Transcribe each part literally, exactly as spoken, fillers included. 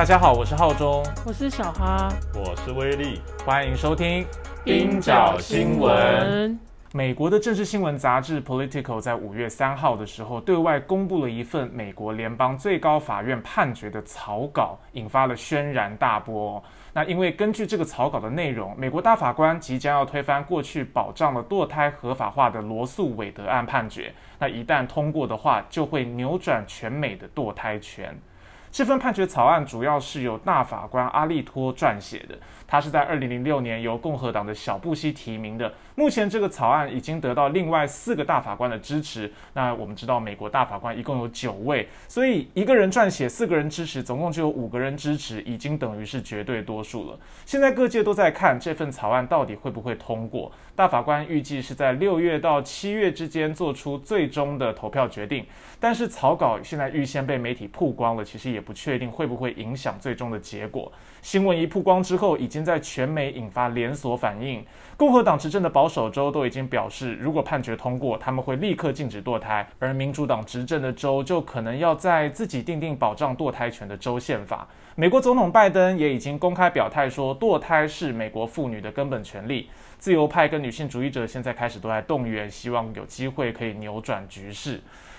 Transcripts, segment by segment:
大家好，我是浩中，我是小哈，我是威力，欢迎收听冰角新闻。美国的政治新闻杂志 Politico 在五月三号的时候对外公布了一份美国联邦最高法院判决的草稿，引发了轩然大波。那因为根据这个草稿的内容，美国大法官即将要推翻过去保障了堕胎合法化的罗素韦德案判决，那一旦通过的话，就会扭转全美的堕胎权。这份判决草案主要是由大法官阿利托撰写的，他是在二零零六年由共和党的小布希提名的。目前这个草案已经得到另外四个大法官的支持。那我们知道美国大法官一共有九位，所以一个人撰写，四个人支持，总共就有五个人支持，已经等于是绝对多数了。现在各界都在看这份草案到底会不会通过。大法官预计是在六月到七月之间做出最终的投票决定，但是草稿现在预先被媒体曝光了，其实也也不确定会不会影响最终的结果。新闻一曝光之后，已经在全美引发连锁反应。共和党执政的保守州都已经表示，如果判决通过，他们会立刻禁止堕胎；而民主党执政的州就可能要在自己订定保障堕胎权的州宪法。美国总统拜登也已经公开表态说，堕胎是美国妇女的根本权利。自由派跟女性主义者现在开始都在动员，希望有机会可以扭转局势。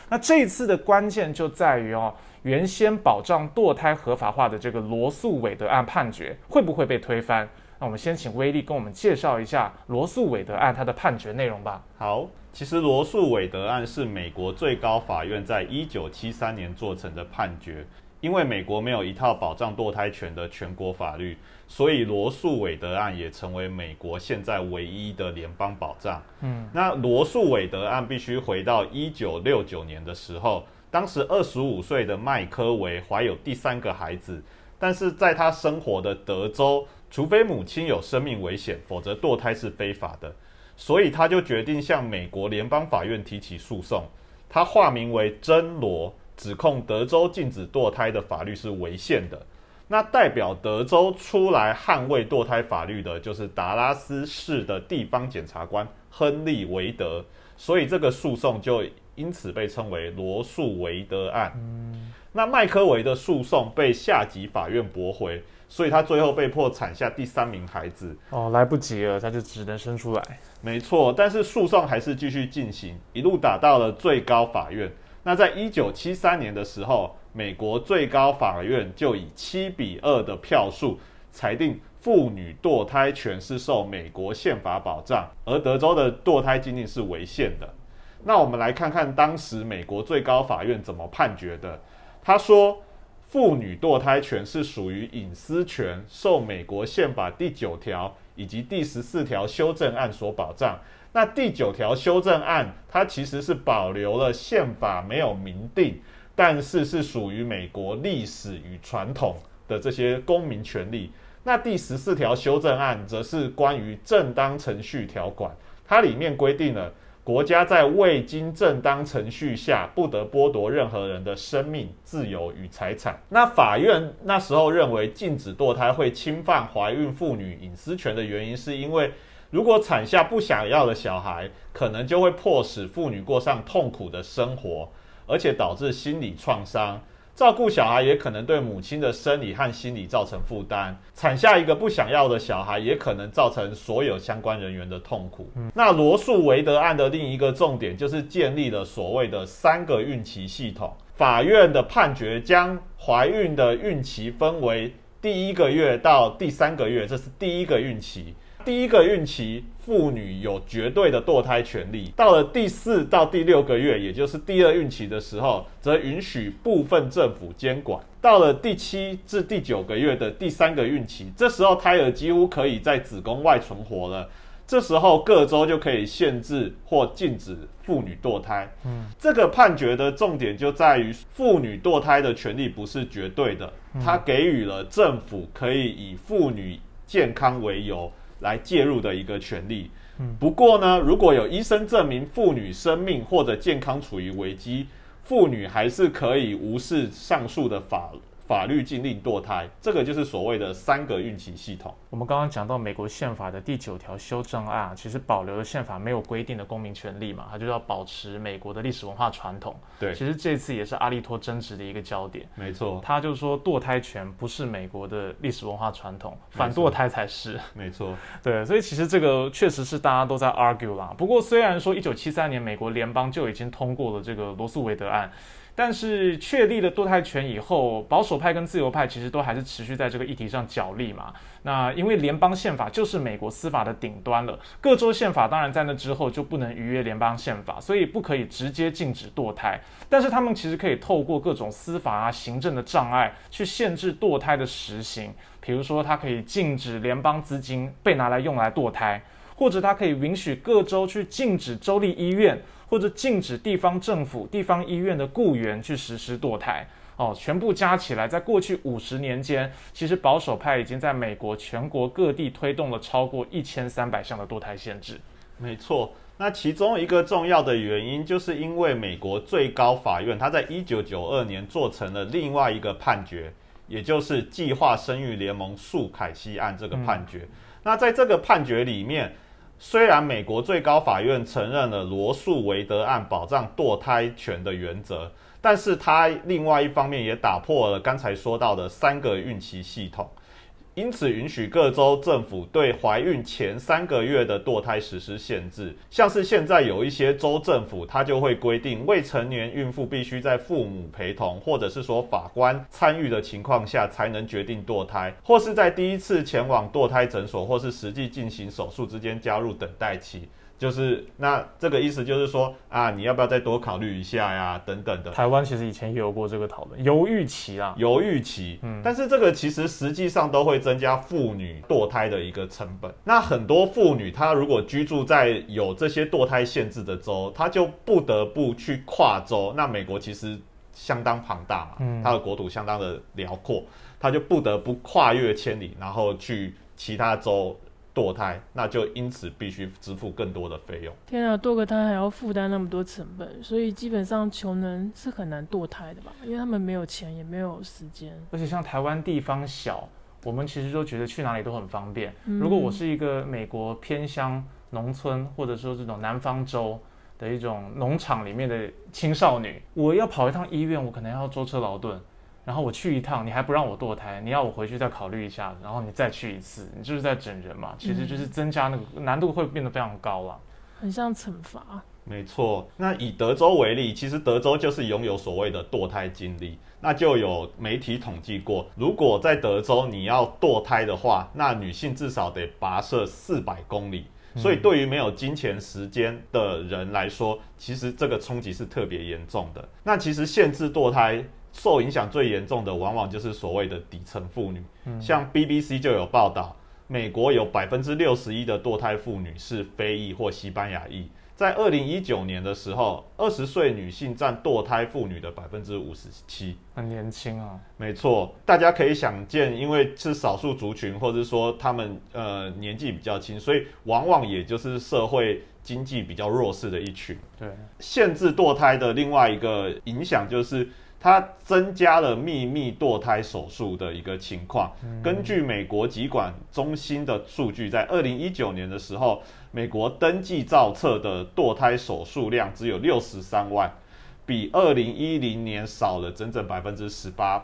那这一次的关键就在于哦，原先保障堕胎合法化的这个罗素韦德案判决会不会被推翻？那我们先请威力跟我们介绍一下罗素韦德案它的判决内容吧。好，其实罗素韦德案是美国最高法院在一九七三年做成的判决。因为美国没有一套保障堕胎权的全国法律，所以罗素韦德案也成为美国现在唯一的联邦保障。嗯，那罗素韦德案必须回到一九六九年的时候，当时二十五岁的麦科维怀有第三个孩子，但是在他生活的德州，除非母亲有生命危险，否则堕胎是非法的，所以他就决定向美国联邦法院提起诉讼。他化名为真罗，指控德州禁止堕胎的法律是违宪的。那代表德州出来捍卫堕胎法律的就是达拉斯市的地方检察官亨利·维德，所以这个诉讼就因此被称为罗素维德案。嗯、那麦科维的诉讼被下级法院驳回，所以他最后被迫产下第三名孩子。哦，来不及了，他就只能生出来。没错，但是诉讼还是继续进行，一路打到了最高法院。那在一九七三年的时候，美国最高法院就以七比二的票数裁定妇女堕胎权是受美国宪法保障，而德州的堕胎禁令是违宪的。那我们来看看当时美国最高法院怎么判决的。他说，妇女堕胎权是属于隐私权，受美国宪法第九条以及第十四条修正案所保障。那第九条修正案，它其实是保留了宪法没有明定，但是是属于美国历史与传统的这些公民权利。那第十四条修正案则是关于正当程序条款，它里面规定了国家在未经正当程序下不得剥夺任何人的生命、自由与财产。那法院那时候认为禁止堕胎会侵犯怀孕妇女隐私权的原因，是因为如果产下不想要的小孩，可能就会迫使妇女过上痛苦的生活，而且导致心理创伤。照顾小孩也可能对母亲的生理和心理造成负担，产下一个不想要的小孩也可能造成所有相关人员的痛苦。嗯、那罗素韦德案的另一个重点就是建立了所谓的三个孕期系统。法院的判决将怀孕的孕期分为第一个月到第三个月，这是第一个孕期。第一个孕期，妇女有绝对的堕胎权利。到了第四到第六个月，也就是第二孕期的时候，则允许部分政府监管。到了第七至第九个月的第三个孕期，这时候胎儿几乎可以在子宫外存活了。这时候各州就可以限制或禁止妇女堕胎。嗯，这个判决的重点就在于妇女堕胎的权利不是绝对的，它给予了政府可以以妇女健康为由来介入的一个权利。不过呢，如果有医生证明妇女生命或者健康处于危机，妇女还是可以无视上述的法法律禁令堕胎，这个就是所谓的三个孕期系统。我们刚刚讲到美国宪法的第九条修正案，其实保留了宪法没有规定的公民权利嘛，它就要保持美国的历史文化传统。对，其实这次也是阿利托争执的一个焦点。没错，他就说堕胎权不是美国的历史文化传统，反堕胎才是。没错，对，所以其实这个确实是大家都在 argue 啦。不过虽然说一九七三年美国联邦就已经通过了这个罗素韦德案。但是确立了堕胎权以后，保守派跟自由派其实都还是持续在这个议题上角力嘛。那因为联邦宪法就是美国司法的顶端了，各州宪法当然在那之后就不能逾越联邦宪法，所以不可以直接禁止堕胎。但是他们其实可以透过各种司法啊、行政的障碍去限制堕胎的实行，比如说它可以禁止联邦资金被拿来用来堕胎，或者它可以允许各州去禁止州立医院。或者禁止地方政府、地方医院的雇员去实施堕胎，哦，全部加起来，在过去五十年间，其实保守派已经在美国全国各地推动了超过一千三百项的堕胎限制。没错，那其中一个重要的原因，就是因为美国最高法院，它在一九九二年做成了另外一个判决，也就是计划生育联盟诉凯西案这个判决。嗯、那在这个判决里面。虽然美国最高法院承认了罗素韦德案保障堕胎权的原则，但是它另外一方面也打破了刚才说到的三个孕期系统，因此允许各州政府对怀孕前三个月的堕胎实施限制。像是现在有一些州政府，它就会规定未成年孕妇必须在父母陪同或者是说法官参与的情况下才能决定堕胎，或是在第一次前往堕胎诊所或是实际进行手术之间加入等待期。就是那这个意思就是说啊，你要不要再多考虑一下呀？等等的。台湾其实以前也有过这个讨论，犹豫期啊，犹豫期。嗯，但是这个其实实际上都会增加妇女堕胎的一个成本。那很多妇女她如果居住在有这些堕胎限制的州，她就不得不去跨州。那美国其实相当庞大嘛，嗯，它的国土相当的辽阔，她就不得不跨越千里，然后去其他州。堕胎，那就因此必须支付更多的费用。天啊，堕个胎还要负担那么多成本，所以基本上穷人是很难堕胎的吧？因为他们没有钱，也没有时间。而且像台湾地方小，我们其实都觉得去哪里都很方便。嗯、如果我是一个美国偏乡农村，或者说这种南方州的一种农场里面的青少女，我要跑一趟医院，我可能要舟车劳顿。然后我去一趟，你还不让我堕胎，你要我回去再考虑一下，然后你再去一次，你就是在整人嘛，其实就是增加那个难度会变得非常高了，很像惩罚。没错，那以德州为例，其实德州就是拥有所谓的堕胎禁令，那就有媒体统计过，如果在德州你要堕胎的话，那女性至少得跋涉四百公里。所以对于没有金钱时间的人来说，其实这个冲击是特别严重的。那其实限制堕胎受影响最严重的往往就是所谓的底层妇女，像 B B C 就有报道，美国有 百分之六十一 的堕胎妇女是非裔或西班牙裔。在二零一九年的时候，二十岁女性占堕胎妇女的 百分之五十七， 很年轻啊。没错，大家可以想见，因为是少数族群，或者说他们呃年纪比较轻，所以往往也就是社会经济比较弱势的一群。对，限制堕胎的另外一个影响就是它增加了秘密堕胎手术的一个情况。根据美国疾管中心的数据，在二零一九年的时候，美国登记造册的堕胎手术量只有六十三万，比二零一零年少了整整 百分之十八。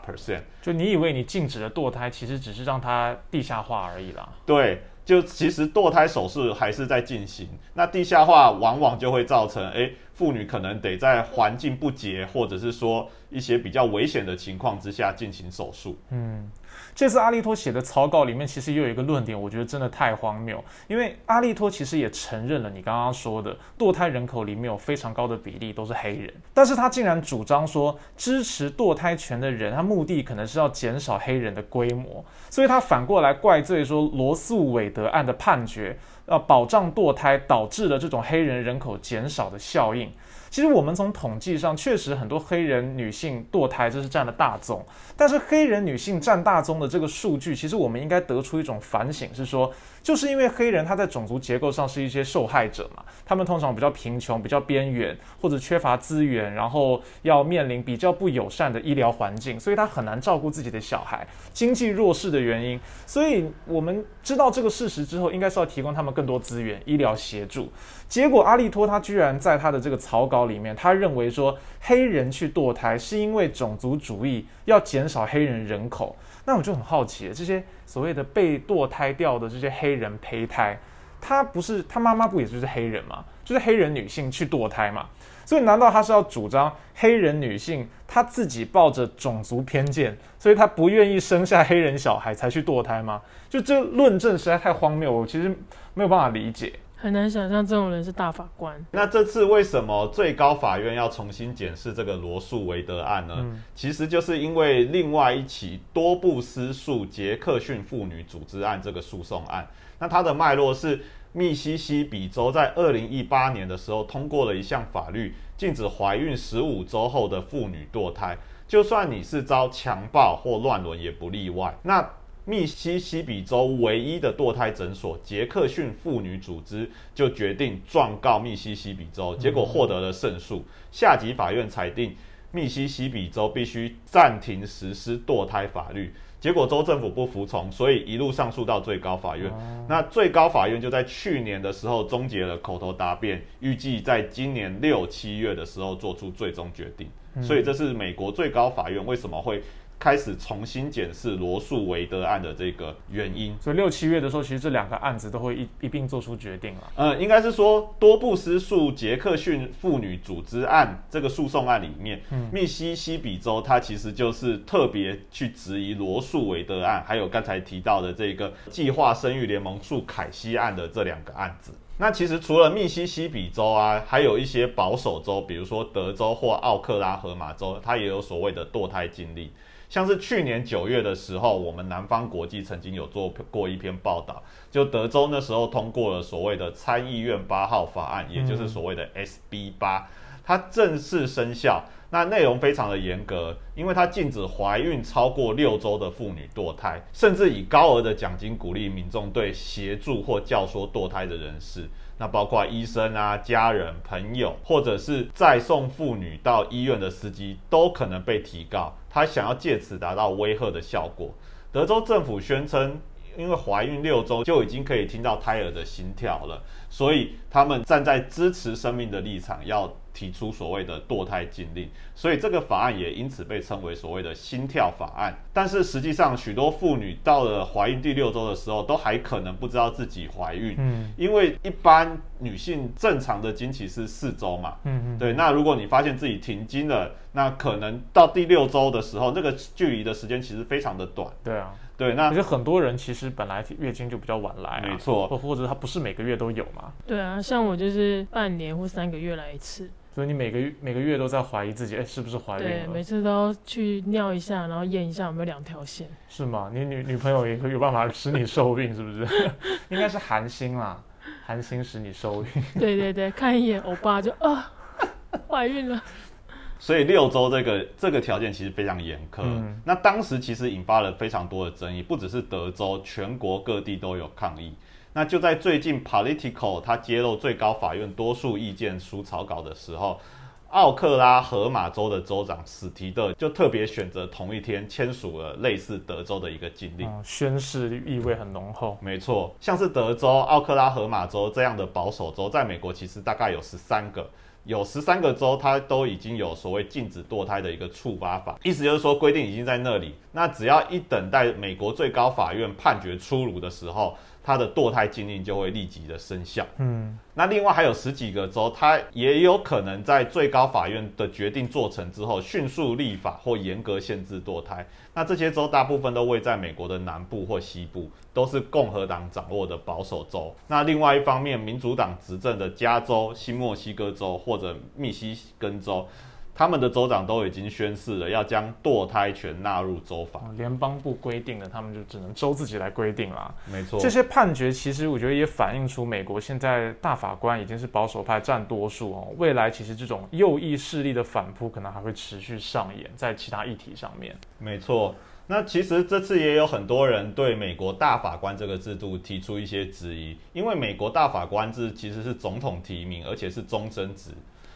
就你以为你禁止了堕胎，其实只是让它地下化而已啦。对，就其实堕胎手术还是在进行，那地下化往往就会造成诶妇女可能得在环境不洁，或者是说一些比较危险的情况之下进行手术。嗯，这次阿利托写的草稿里面其实也有一个论点，我觉得真的太荒谬。因为阿利托其实也承认了你刚刚说的，堕胎人口里面有非常高的比例都是黑人，但是他竟然主张说支持堕胎权的人，他目的可能是要减少黑人的规模，所以他反过来怪罪说罗素韦德案的判决，呃，保障堕胎导致了这种黑人人口减少的效应。其实我们从统计上确实很多黑人女性堕胎这是占了大宗，但是黑人女性占大宗的这个数据，其实我们应该得出一种反省，是说就是因为黑人他在种族结构上是一些受害者嘛，他们通常比较贫穷、比较边缘或者缺乏资源，然后要面临比较不友善的医疗环境，所以他很难照顾自己的小孩，经济弱势的原因，所以我们知道这个事实之后，应该是要提供他们更多资源、医疗协助。结果阿利托他居然在他的这个草稿里面，他认为说黑人去堕胎是因为种族主义要减少黑人人口，那我就很好奇，这些所谓的被堕胎掉的这些黑人胚胎，他不是他妈妈不也就是黑人吗？就是黑人女性去堕胎嘛，所以难道他是要主张黑人女性她自己抱着种族偏见，所以她不愿意生下黑人小孩才去堕胎吗？就这论证实在太荒谬，我其实没有办法理解。很难想象这种人是大法官。那这次为什么最高法院要重新检视这个罗素维德案呢？嗯、其实就是因为另外一起多布斯诉杰克逊妇女组织案这个诉讼案，那它的脉络是密西西比州在二零一八年的时候通过了一项法律，禁止怀孕十五周后的妇女堕胎，就算你是遭强暴或乱伦也不例外。那密西西比州唯一的堕胎诊所杰克逊妇女组织就决定状告密西西比州，结果获得了胜诉。下级法院裁定密西西比州必须暂停实施堕胎法律，结果州政府不服从，所以一路上诉到最高法院。那最高法院就在去年的时候终结了口头答辩，预计在今年六七月的时候做出最终决定。所以这是美国最高法院为什么会开始重新检视罗素维德案的这个原因，所以六七月的时候，其实这两个案子都会一一并做出决定了。呃，应该是说多布斯诉杰克逊妇女组织案这个诉讼案里面，嗯、密西西比州它其实就是特别去质疑罗素维德案，还有刚才提到的这个计划生育联盟诉凯西案的这两个案子。那其实除了密西西比州啊，还有一些保守州，比如说德州或奥克拉荷马州，它也有所谓的堕胎禁令。像是去年九月的时候，我们南方国际曾经有做过一篇报道，就德州那时候通过了所谓的参议院八号法案，也就是所谓的 S B 八，它正式生效。那内容非常的严格，因为它禁止怀孕超过六周的妇女堕胎，甚至以高额的奖金鼓励民众对协助或教唆堕胎的人士，那包括医生啊、家人、朋友，或者是载送妇女到医院的司机，都可能被提告。他想要借此达到威吓的效果。德州政府宣称，因为怀孕六周就已经可以听到胎儿的心跳了，所以他们站在支持生命的立场，要提出所谓的堕胎禁令，所以这个法案也因此被称为所谓的心跳法案。但是实际上，许多妇女到了怀孕第六周的时候，都还可能不知道自己怀孕，嗯、因为一般女性正常的经期是四周嘛，嗯嗯对。那如果你发现自己停经了，那可能到第六周的时候，那个距离的时间其实非常的短。对啊。对，那可是很多人其实本来月经就比较晚来、啊，没错，或者他不是每个月都有嘛。对啊，像我就是半年或三个月来一次，所以你每个月每个月都在怀疑自己，哎，是不是怀孕了？对，每次都要去尿一下，然后验一下有没有两条线。是吗？你女女朋友也有办法使你受孕，是不是？应该是寒心啦，寒心使你受孕。对对对，看一眼欧巴就啊，怀孕了。所以六周这个这个条件其实非常严苛，嗯、那当时其实引发了非常多的争议，不只是德州，全国各地都有抗议。那就在最近 Politico 他揭露最高法院多数意见书草稿的时候，奥克拉荷马州的州长史提德就特别选择同一天签署了类似德州的一个禁令，哦、宣示意味很浓厚。没错，像是德州、奥克拉荷马州这样的保守州，在美国其实大概有十三个，有十三个州它都已经有所谓禁止堕胎的一个处罚法，意思就是说规定已经在那里，那只要一等待美国最高法院判决出炉的时候，它的堕胎禁令就会立即的生效。嗯，那另外还有十几个州，它也有可能在最高法院的决定做成之后，迅速立法或严格限制堕胎。那这些州大部分都位在美国的南部或西部，都是共和党掌握的保守州。那另外一方面，民主党执政的加州、新墨西哥州或者密西根州，他们的州长都已经宣示了要将堕胎权纳入州法，联邦部规定的，他们就只能州自己来规定啦。没错，这些判决其实我觉得也反映出美国现在大法官已经是保守派占多数哦，未来其实这种右翼势力的反扑可能还会持续上演在其他议题上面。没错，那其实这次也有很多人对美国大法官这个制度提出一些质疑，因为美国大法官制其实是总统提名，而且是终身制。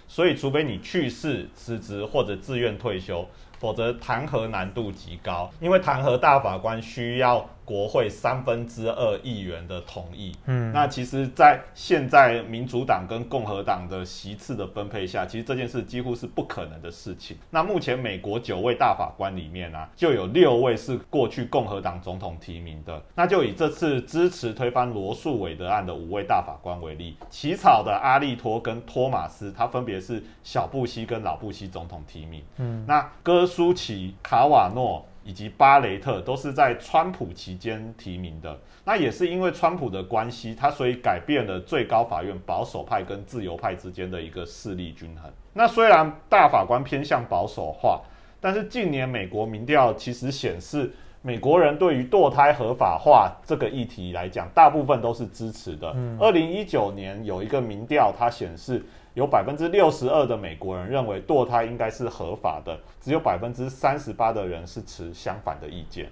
所以，除非你去世、辞职或者自愿退休，否则弹劾难度极高。因为弹劾大法官需要国会三分之二议员的同意。嗯，那其实，在现在民主党跟共和党的席次的分配下，其实这件事几乎是不可能的事情。那目前美国九位大法官里面啊，就有六位是过去共和党总统提名的。那就以这次支持推翻罗素韦德案的五位大法官为例，起草的阿利托跟托马斯，他分别是小布希跟老布希总统提名。嗯，那戈舒奇、卡瓦诺以及巴雷特都是在川普期间提名的，那也是因为川普的关系，他所以改变了最高法院保守派跟自由派之间的一个势力均衡。那虽然大法官偏向保守化，但是近年美国民调其实显示，美国人对于堕胎合法化这个议题来讲，大部分都是支持的。嗯，二零一九年有一个民调，它显示有 百分之六十二 的美国人认为堕胎应该是合法的，只有 百分之三十八 的人是持相反的意见。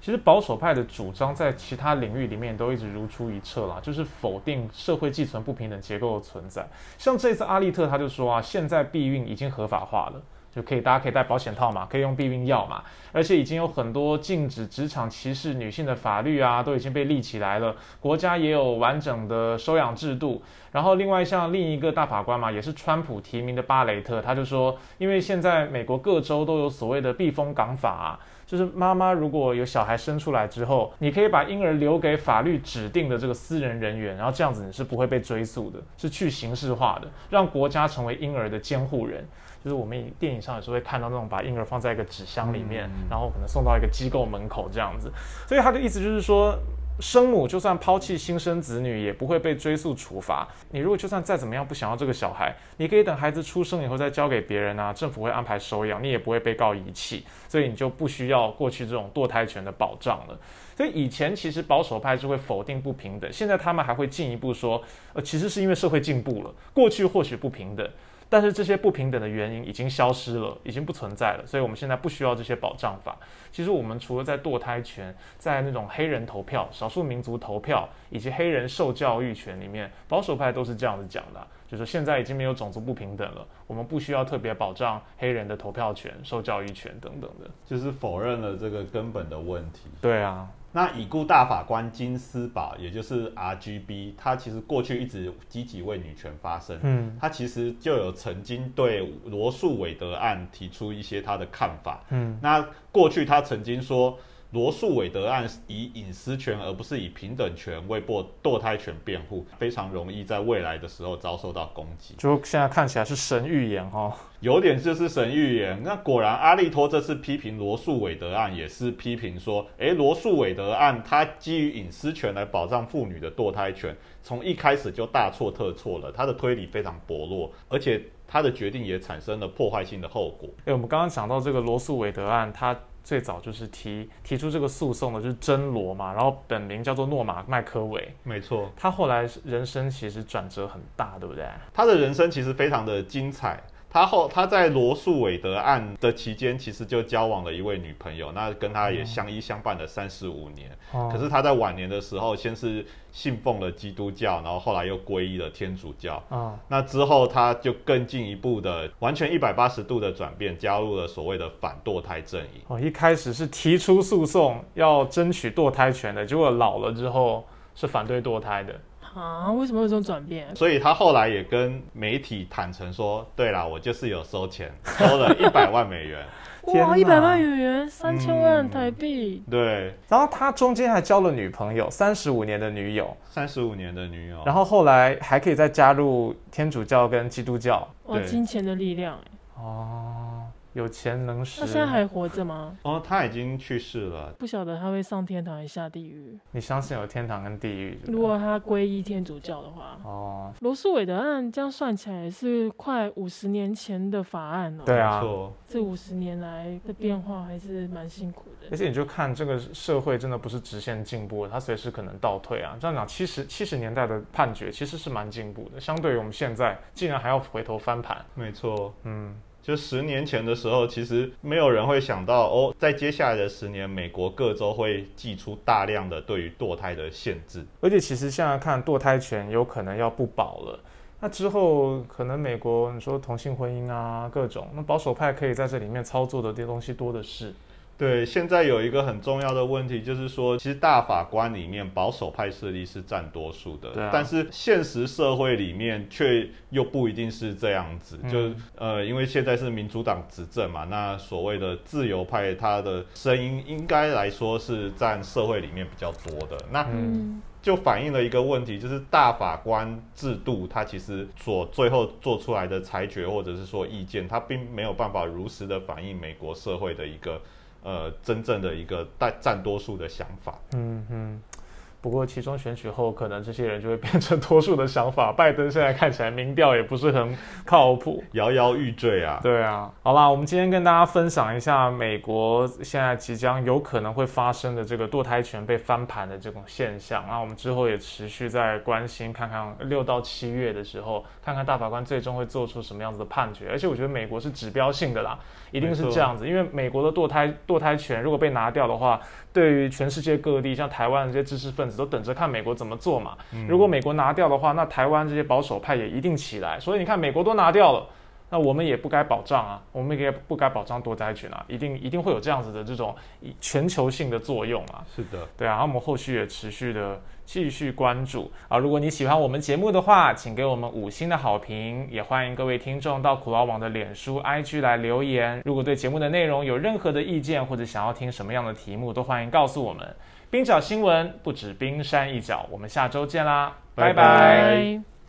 其实保守派的主张在其他领域里面都一直如出一辙啦，就是否定社会寄存不平等结构的存在。像这次阿利特他就说啊，现在避孕已经合法化了，就可以，大家可以戴保险套嘛，可以用避孕药嘛，而且已经有很多禁止职场歧视女性的法律啊，都已经被立起来了，国家也有完整的收养制度。然后另外像另一个大法官嘛，也是川普提名的巴雷特，他就说，因为现在美国各州都有所谓的避风港法啊，就是妈妈如果有小孩生出来之后，你可以把婴儿留给法律指定的这个私人人员，然后这样子你是不会被追诉的，是去刑事化的，让国家成为婴儿的监护人。就是我们电影上有时候会看到那种把婴儿放在一个纸箱里面，然后可能送到一个机构门口这样子。所以他的意思就是说，生母就算抛弃新生子女也不会被追诉处罚。你如果就算再怎么样不想要这个小孩，你可以等孩子出生以后再交给别人啊，政府会安排收养，你也不会被告遗弃，所以你就不需要过去这种堕胎权的保障了。所以以前其实保守派是会否定不平等，现在他们还会进一步说，呃，其实是因为社会进步了，过去或许不平等，但是这些不平等的原因已经消失了，已经不存在了，所以我们现在不需要这些保障法。其实我们除了在堕胎权、在那种黑人投票、少数民族投票以及黑人受教育权里面，保守派都是这样子讲的啊，就是现在已经没有种族不平等了，我们不需要特别保障黑人的投票权、受教育权等等的，就是否认了这个根本的问题。对啊。那已故大法官金斯堡，也就是 R G B， 他其实过去一直积极为女权发声。嗯，他其实就有曾经对罗素韦德案提出一些他的看法。嗯，那过去他曾经说，罗素韦德案以隐私权而不是以平等权为堕胎权辩护，非常容易在未来的时候遭受到攻击。就现在看起来是神预言哦，有点就是神预言。那果然阿利托这次批评罗素韦德案也是批评说，诶，罗素韦德案它基于隐私权来保障妇女的堕胎权，从一开始就大错特错了，它的推理非常薄弱，而且它的决定也产生了破坏性的后果。诶，我们刚刚讲到这个罗素韦德案，它最早就是提提出这个诉讼的就是真罗嘛，然后本名叫做诺玛麦科维，没错。他后来人生其实转折很大，对不对？他的人生其实非常的精彩。他后他在罗素韦德案的期间，其实就交往了一位女朋友，那跟他也相依相伴了三十五年。哦。可是他在晚年的时候，先是信奉了基督教，然后后来又皈依了天主教。哦。那之后他就更进一步的，完全一百八十度的转变，加入了所谓的反堕胎阵营。哦，一开始是提出诉讼要争取堕胎权的，结果老了之后是反对堕胎的。啊，为什么有这种转变？所以他后来也跟媒体坦诚说，对啦，我就是有收钱，收了一百万美元。哇，一百万美元，三千万台币。嗯。对。然后他中间还交了女朋友，三十五年的女友，三十五年的女友。然后后来还可以再加入天主教跟基督教。哇，金钱的力量。哦。有钱能使。他现在还活着吗？哦，他已经去世了。不晓得他会上天堂还是下地狱。你相信有天堂跟地狱？如果他皈依天主教的话。哦。罗素韦德案这样算起来是快五十年前的法案了。对啊，这五十年来的变化还是蛮辛苦的。而且你就看这个社会真的不是直线进步的，它随时可能倒退啊。这样讲，七十七十年代的判决其实是蛮进步的，相对于我们现在，竟然还要回头翻盘。没错，嗯。就十年前的时候，其实没有人会想到哦，在接下来的十年，美国各州会祭出大量的对于堕胎的限制，而且其实现在看堕胎权有可能要不保了。那之后可能美国你说同性婚姻啊，各种那保守派可以在这里面操作的东西多的是。对，现在有一个很重要的问题，就是说，其实大法官里面保守派势力是占多数的，对啊，但是现实社会里面却又不一定是这样子。嗯、就呃，因为现在是民主党执政嘛，那所谓的自由派，他的声音应该来说是占社会里面比较多的。那嗯。就反映了一个问题，就是大法官制度它其实所最后做出来的裁决或者是说意见，它并没有办法如实的反映美国社会的一个呃真正的一个占多数的想法。嗯嗯，不过其中选举后可能这些人就会变成多数的想法。拜登现在看起来民调也不是很靠谱，摇摇欲坠啊。对啊，好啦，我们今天跟大家分享一下美国现在即将有可能会发生的这个堕胎权被翻盘的这种现象。那我们之后也持续在关心，看看六到七月的时候，看看大法官最终会做出什么样子的判决。而且我觉得美国是指标性的啦，一定是这样子，因为美国的堕胎堕胎权如果被拿掉的话，对于全世界各地像台湾这些知识分子都等着看美国怎么做嘛。如果美国拿掉的话，那台湾这些保守派也一定起来。所以你看，美国都拿掉了，那我们也不该保障啊，我们也不该保障堕胎权啊，一定一定会有这样子的这种全球性的作用啊。是的，对啊，我们后续也持续的继续关注啊。如果你喜欢我们节目的话，请给我们五星的好评，也欢迎各位听众到苦劳网的脸书、I G 来留言。如果对节目的内容有任何的意见，或者想要听什么样的题目，都欢迎告诉我们。冰角新闻不止冰山一角，我们下周见啦，拜拜。拜拜。